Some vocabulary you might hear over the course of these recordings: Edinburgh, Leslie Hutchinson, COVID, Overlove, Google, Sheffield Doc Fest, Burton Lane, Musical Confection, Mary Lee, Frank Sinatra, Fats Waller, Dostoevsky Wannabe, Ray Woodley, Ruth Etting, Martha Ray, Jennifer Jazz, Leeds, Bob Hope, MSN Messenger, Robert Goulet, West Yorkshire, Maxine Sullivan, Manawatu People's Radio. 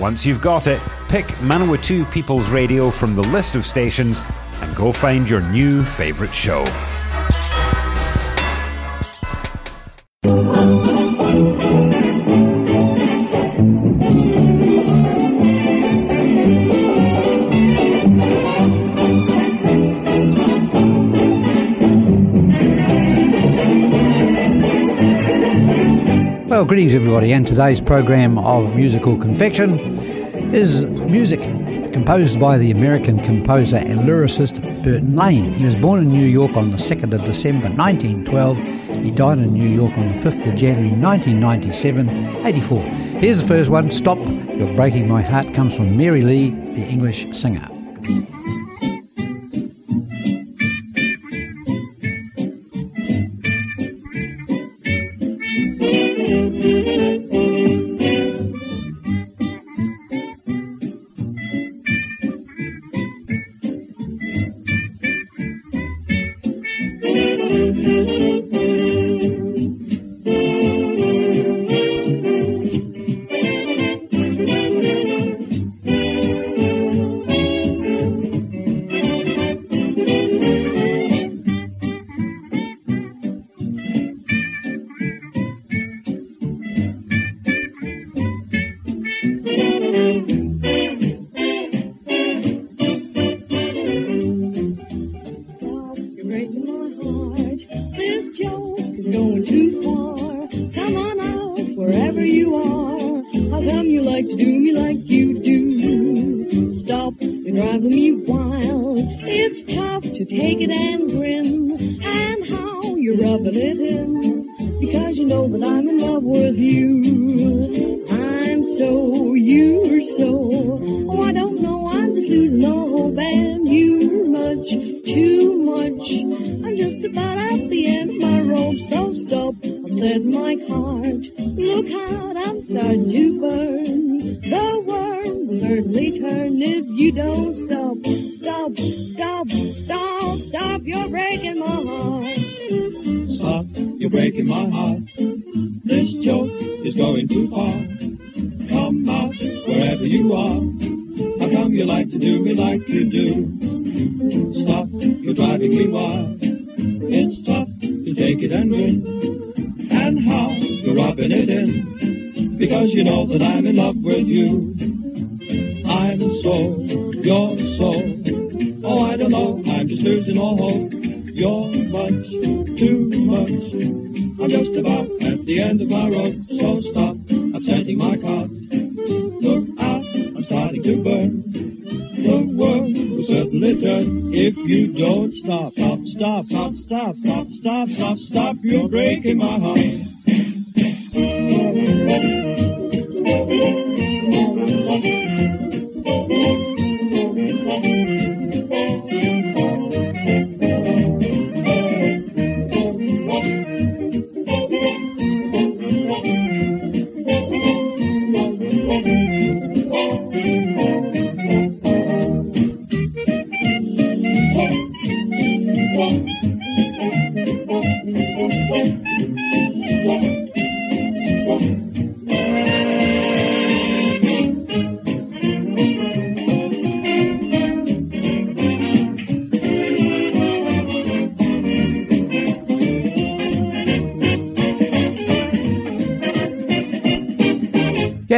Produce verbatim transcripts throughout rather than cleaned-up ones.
Once you've got it, pick Manawatu People's Radio from the list of stations and go find your new favourite show. Well, greetings everybody, and today's programme of Musical Confection is music composed by the American composer and lyricist Burton Lane. He was born in New York on the second of December nineteen twelve. He died in New York on the fifth of January nineteen ninety-seven, eighty-four. Here's the first one, Stop, You're Breaking My Heart, comes from Mary Lee, the English singer.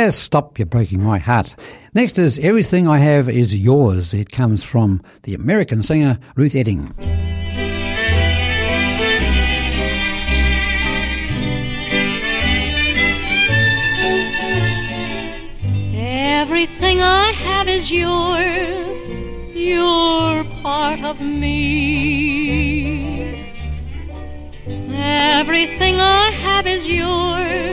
Stop, You're Breaking My Heart. Next is Everything I Have Is Yours. It comes from the American singer Ruth Etting. Everything I have is yours. You're part of me. Everything I have is yours.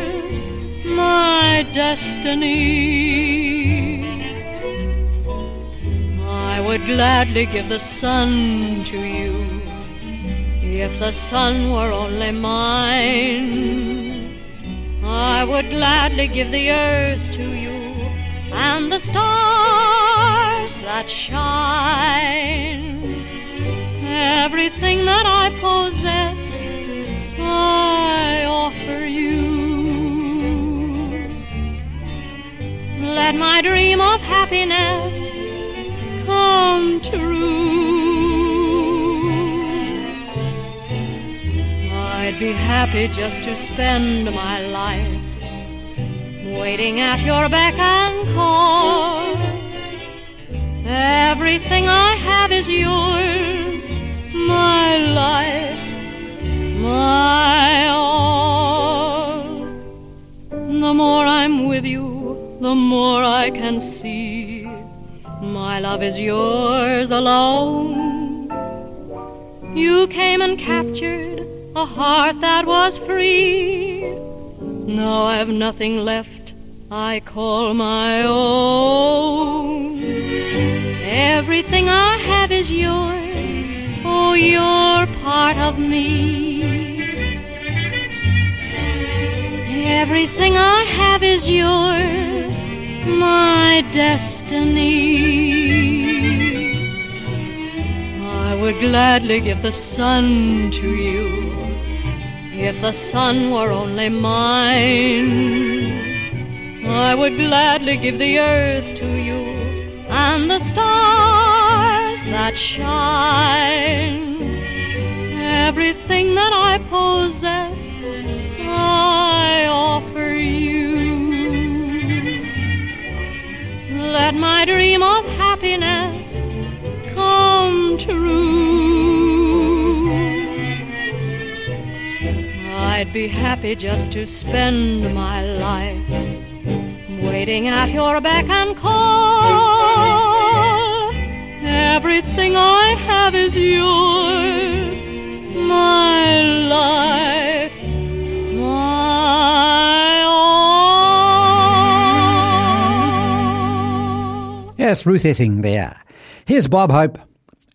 My destiny. I would gladly give the sun to you, if the sun were only mine. I would gladly give the earth to you, and the stars that shine. Everything that I possess, I offer you. Let my dream of happiness come true. I'd be happy just to spend my life waiting at your beck and call. Everything I have is yours, my life, my all. The more I'm with you, the more I can see my love is yours alone. You came and captured a heart that was free. Now I've nothing left I call my own. Everything I have is yours, oh, you're part of me. Everything I have is yours, my destiny. I would gladly give the sun to you, if the sun were only mine. I would gladly give the earth to you, and the stars that shine. Everything that I possess, I offer you. Let my dream of happiness come true. I'd be happy just to spend my life waiting at your beck and call. Everything I have is yours, my life, my all. Yes, Ruth Etting there. Here's Bob Hope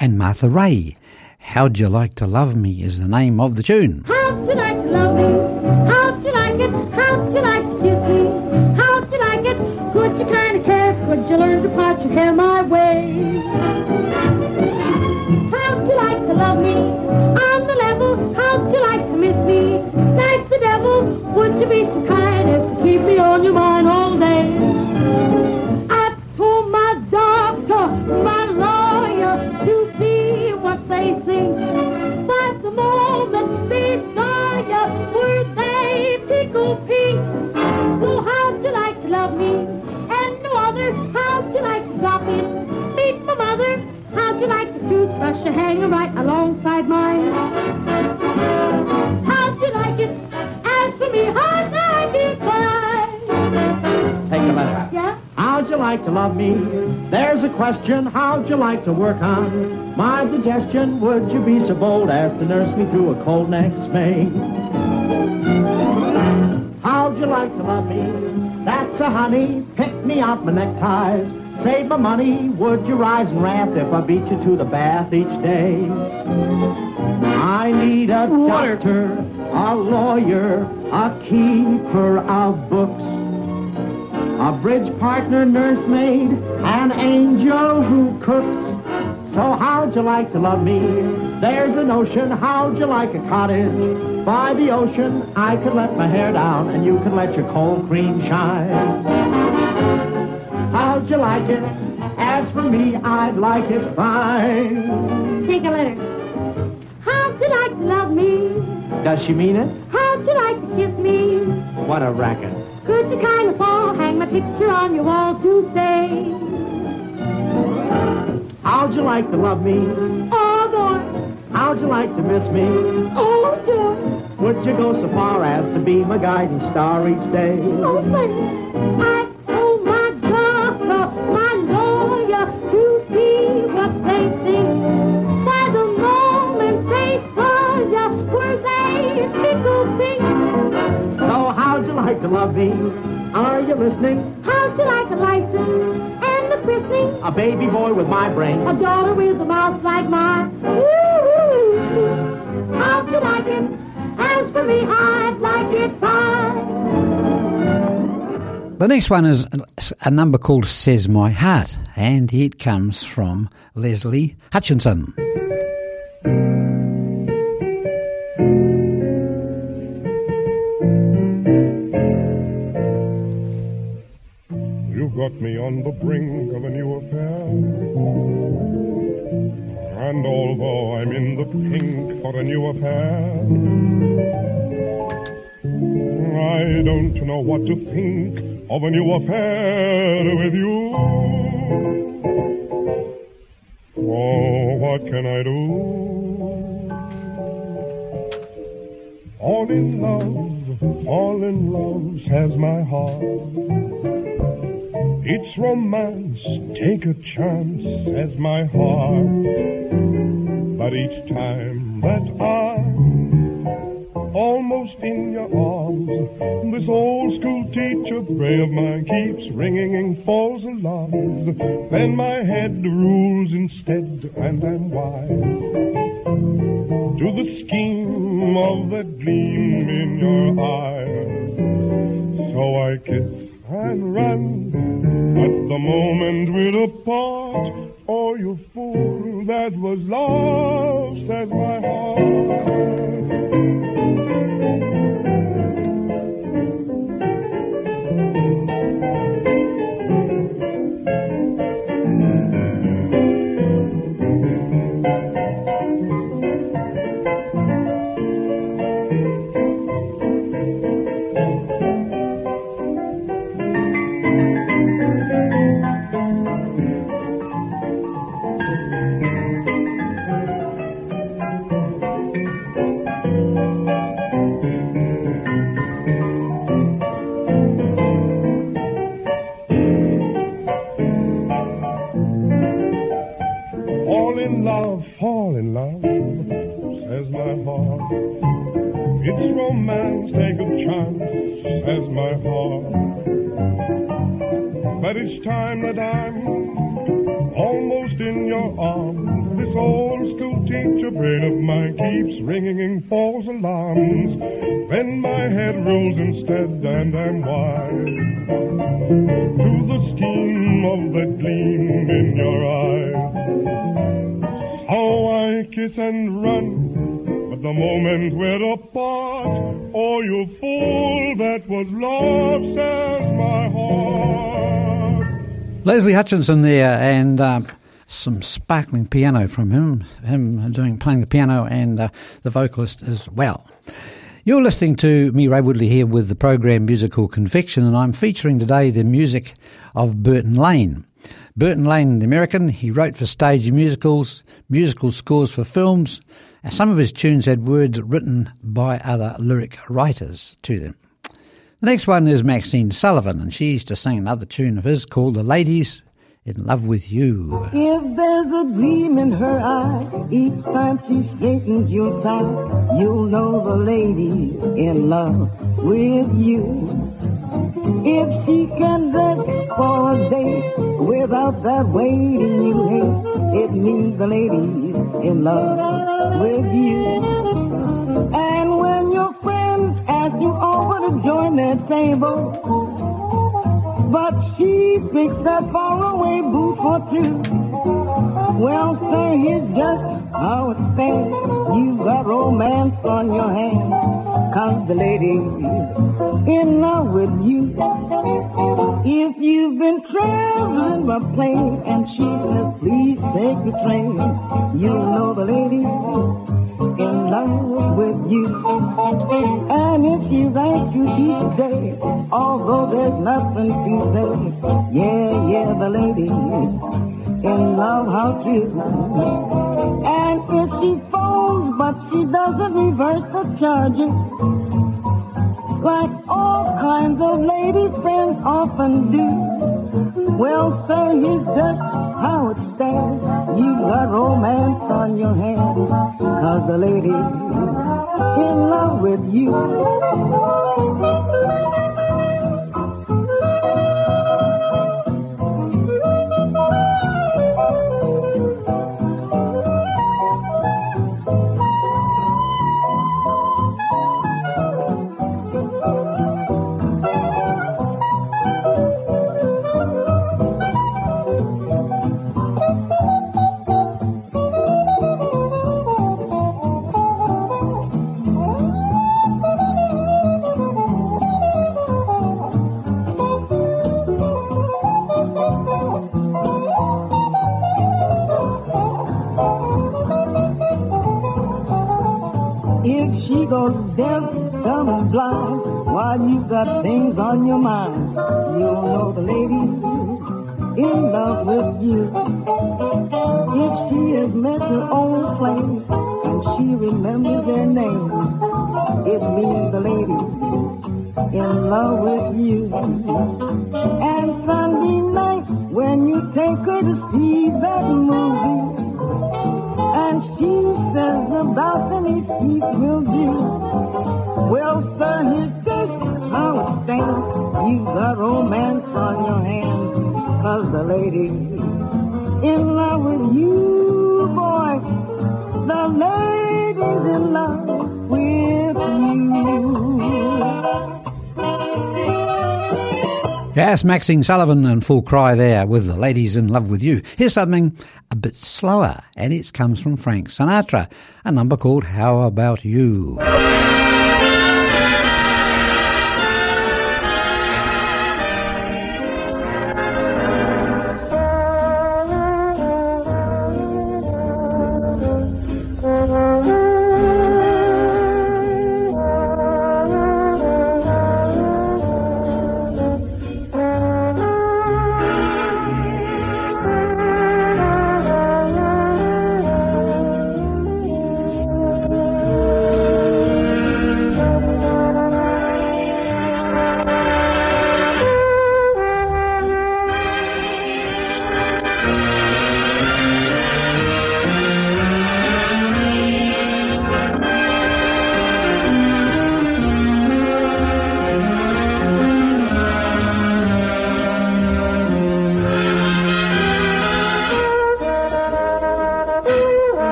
and Martha Ray. How'd You Like to Love Me is the name of the tune. How'd you like to love me? How'd you like it? How'd you like to kiss me? Would you kind of care? Would you learn to part your hair my way? How'd you like to love me? On the level, how'd you like to miss me? Like the devil, would you be so kind as to keep me on your mind all day? I told my doctor, my lawyer, to see what they think. But the moment they saw you, were they tickle pink? So how'd you like to love me? How'd you like to drop in? Meet my mother. How'd you like the toothbrush to hang right alongside mine? How'd you like it? As for me, how'd I decline? Take a minute. Yeah? How'd you like to love me? There's a question. How'd you like to work on my digestion? Would you be so bold as to nurse me through a cold next May? How'd you like to love me? That's a honey, pick me up my neckties, save my money, would you rise and wrath if I beat you to the bath each day? I need a doctor, a lawyer, a keeper of books, a bridge partner, nursemaid, an angel who cooks. So how'd you like to love me? There's an ocean, how'd you like a cottage? By the ocean, I could let my hair down, and you could let your cold cream shine. How'd you like it? As for me, I'd like it fine. Take a letter. How'd you like to love me? Does she mean it? How'd you like to kiss me? What a racket. Could you kind of fall, hang my picture on your wall to say? How'd you like to love me? Oh, boy. How'd you like to miss me? Oh, dear. Would you go so far as to be my guiding star each day? Oh, baby. I told my doctor, my lawyer, to see what they think. By the moment they saw you, were they tickled pink? So how'd you like to love me? Are you listening? How'd you like a license and a christening? A a baby boy with my brain, a daughter with a mouth like mine. Ooh, how could I get? As for me, I'd like it fine. The next one is a number called Says My Heart, and it comes from Leslie Hutchinson. Got me on the brink of a new affair, and although I'm in the pink for a new affair, I don't know what to think of a new affair with you. Oh, what can I do? All in love, all in love, says my heart. It's romance, take a chance, says my heart. But each time that I'm almost in your arms, this old school teacher bray of mine keeps ringing and falls alarms. Then my head rules instead, and I'm wise to the scheme of that gleam in your eye. So I kiss and run, but the moment we're apart, oh, you fool, that was love, says my heart. Fall in love, says my heart. It's romance, take a chance, says my heart. But it's time that I'm almost in your arms. This old school teacher brain of mine keeps ringing in false alarms. Then my head rolls instead, and I'm wise to the scheme of the gleam in your eyes. Oh, I kiss and run, but the moment we're apart, oh, you fool, that was love, says my heart. Leslie Hutchinson there, and uh, some sparkling piano from him, him doing playing the piano, and uh, the vocalist as well. You're listening to me, Ray Woodley, here with the program Musical Conviction, and I'm featuring today the music of Burton Lane. Burton Lane, the American, he wrote for stage musicals, musical scores for films, and some of his tunes had words written by other lyric writers to them. The next one is Maxine Sullivan, and she used to sing another tune of his called The Ladies in Love with You. If there's a gleam in her eye, each time she straightens your tie, you'll know the lady's in love with you. If she can dance for a day without that waiting you hate, it means the lady's in love with you. And when your friends ask you over to join their table, but she picks that faraway booth for two, well, sir, here's just how it stands. You've got romance on your hands, 'cause the lady's in love with you. If you've been traveling by plane and she says, please take the train, you'll know the lady's in love with you. And if she's anxious each day, although there's nothing to say, yeah, yeah, the lady's in love, how true. And if she falls, but she doesn't reverse the charges, like all kinds of lady friends often do, well, sir, here's just how it stands. You've got romance on your hands, 'cause the lady's in love with you. you're deaf, dumb, or blind, while you've got things on your mind, you'll know the lady in love with you. If she has met your old flame and she remembers their name, it means the lady in love with you. And Sunday night when you take her to see that movie, and she says the balcony seat will do. Well, sir, here's just how it stands. You've got romance on your hands, cause the lady in love with you, boy. The lady's in love with you. Yes, Maxine Sullivan and Full Cry there with The Lady's in Love with You. Here's something a bit slower, and it comes from Frank Sinatra, a number called How About You.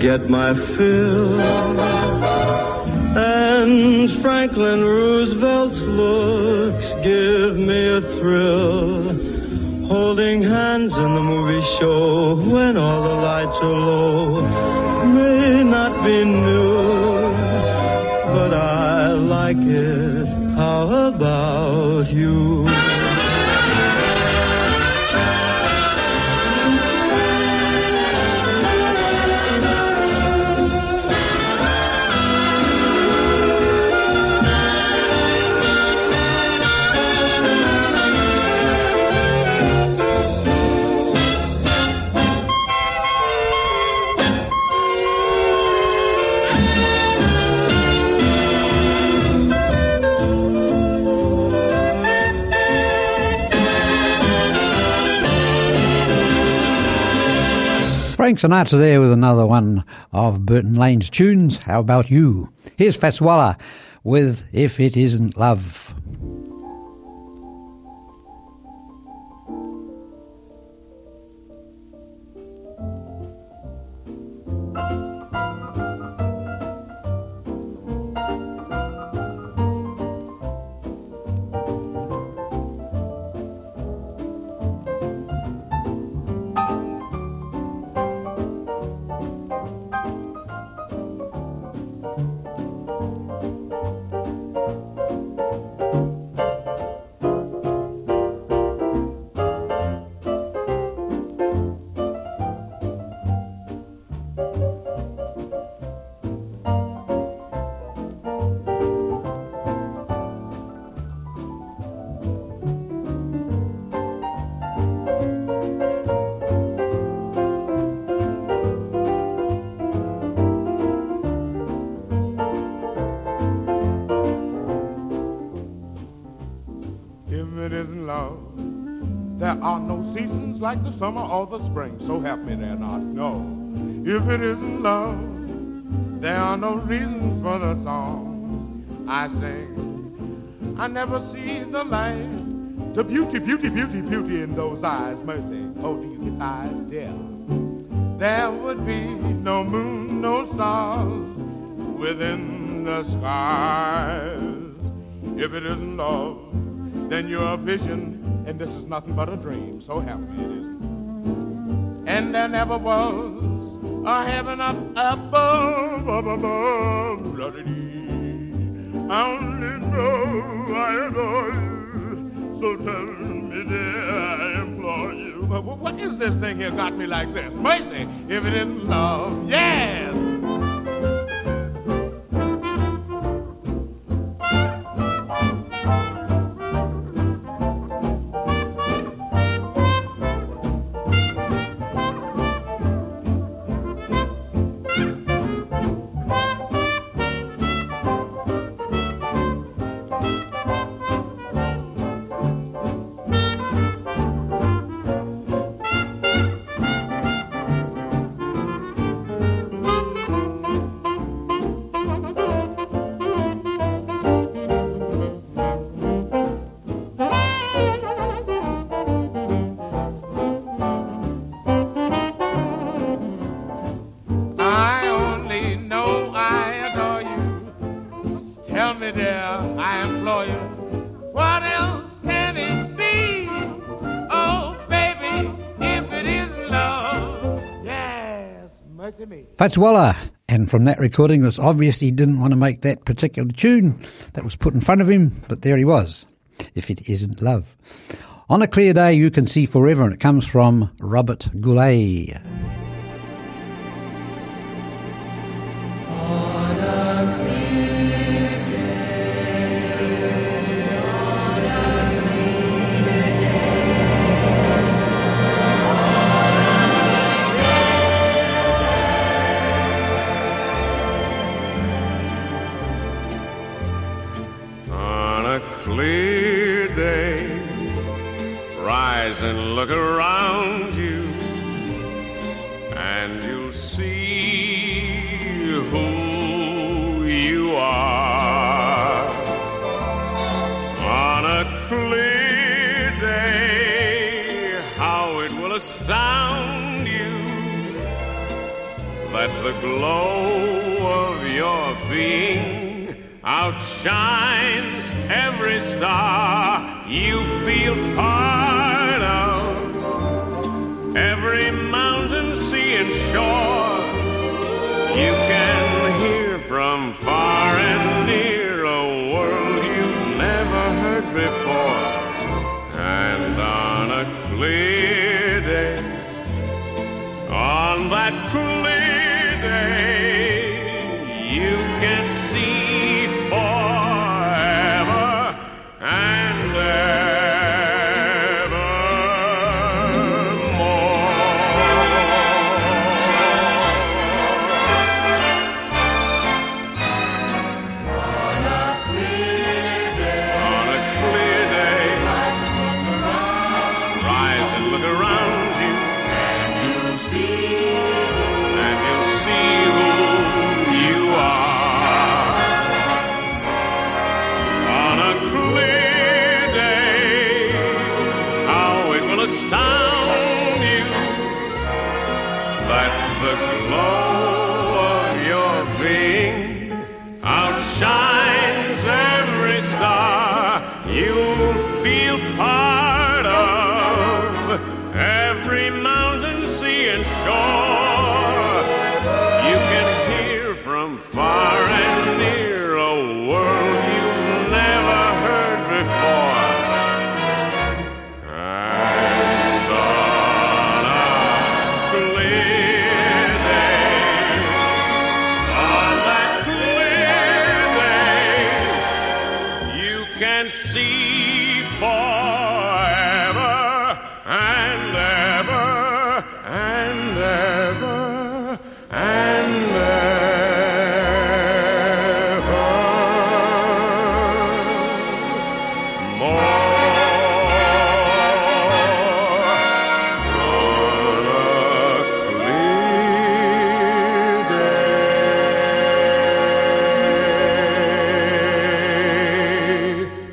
Get my fill, and Franklin Roosevelt's looks give me a thrill. Holding hands in the movie show when all the lights are low may not be new, but I like it. How about you? Frank Sinatra there with another one of Burton Lane's tunes, How About You. Here's Fats Waller with If It Isn't Love. If it isn't love, There are no seasons like the summer or the spring, so help me they're not. No, if it isn't love, there are no reasons for the songs I sing. I never see the light, the beauty, beauty, beauty, beauty in those eyes, mercy, oh these eyes, dear. There would be no moon, no stars within the skies. If it isn't love, then you're a vision, and this is nothing but a dream, so happy it is. And there never was a heaven up above, above, above, I only know I adore you, so tell me, dear, I implore you. But what is this thing here got me like this? Mercy, if it isn't love, yes! Fats Waller, and from that recording it was obvious he didn't want to make that particular tune that was put in front of him, but there he was, if it isn't love. On a clear day you can see forever, and it comes from Robert Goulet. And look around you, and you'll see who you are. On a clear day, how it will astound you that the glow of your being outshines every star you feel part. Every mountain, sea, and shore, you can hear from far and near a world you've never heard before. And on a clear day, on that clear day, you can see forever and ever.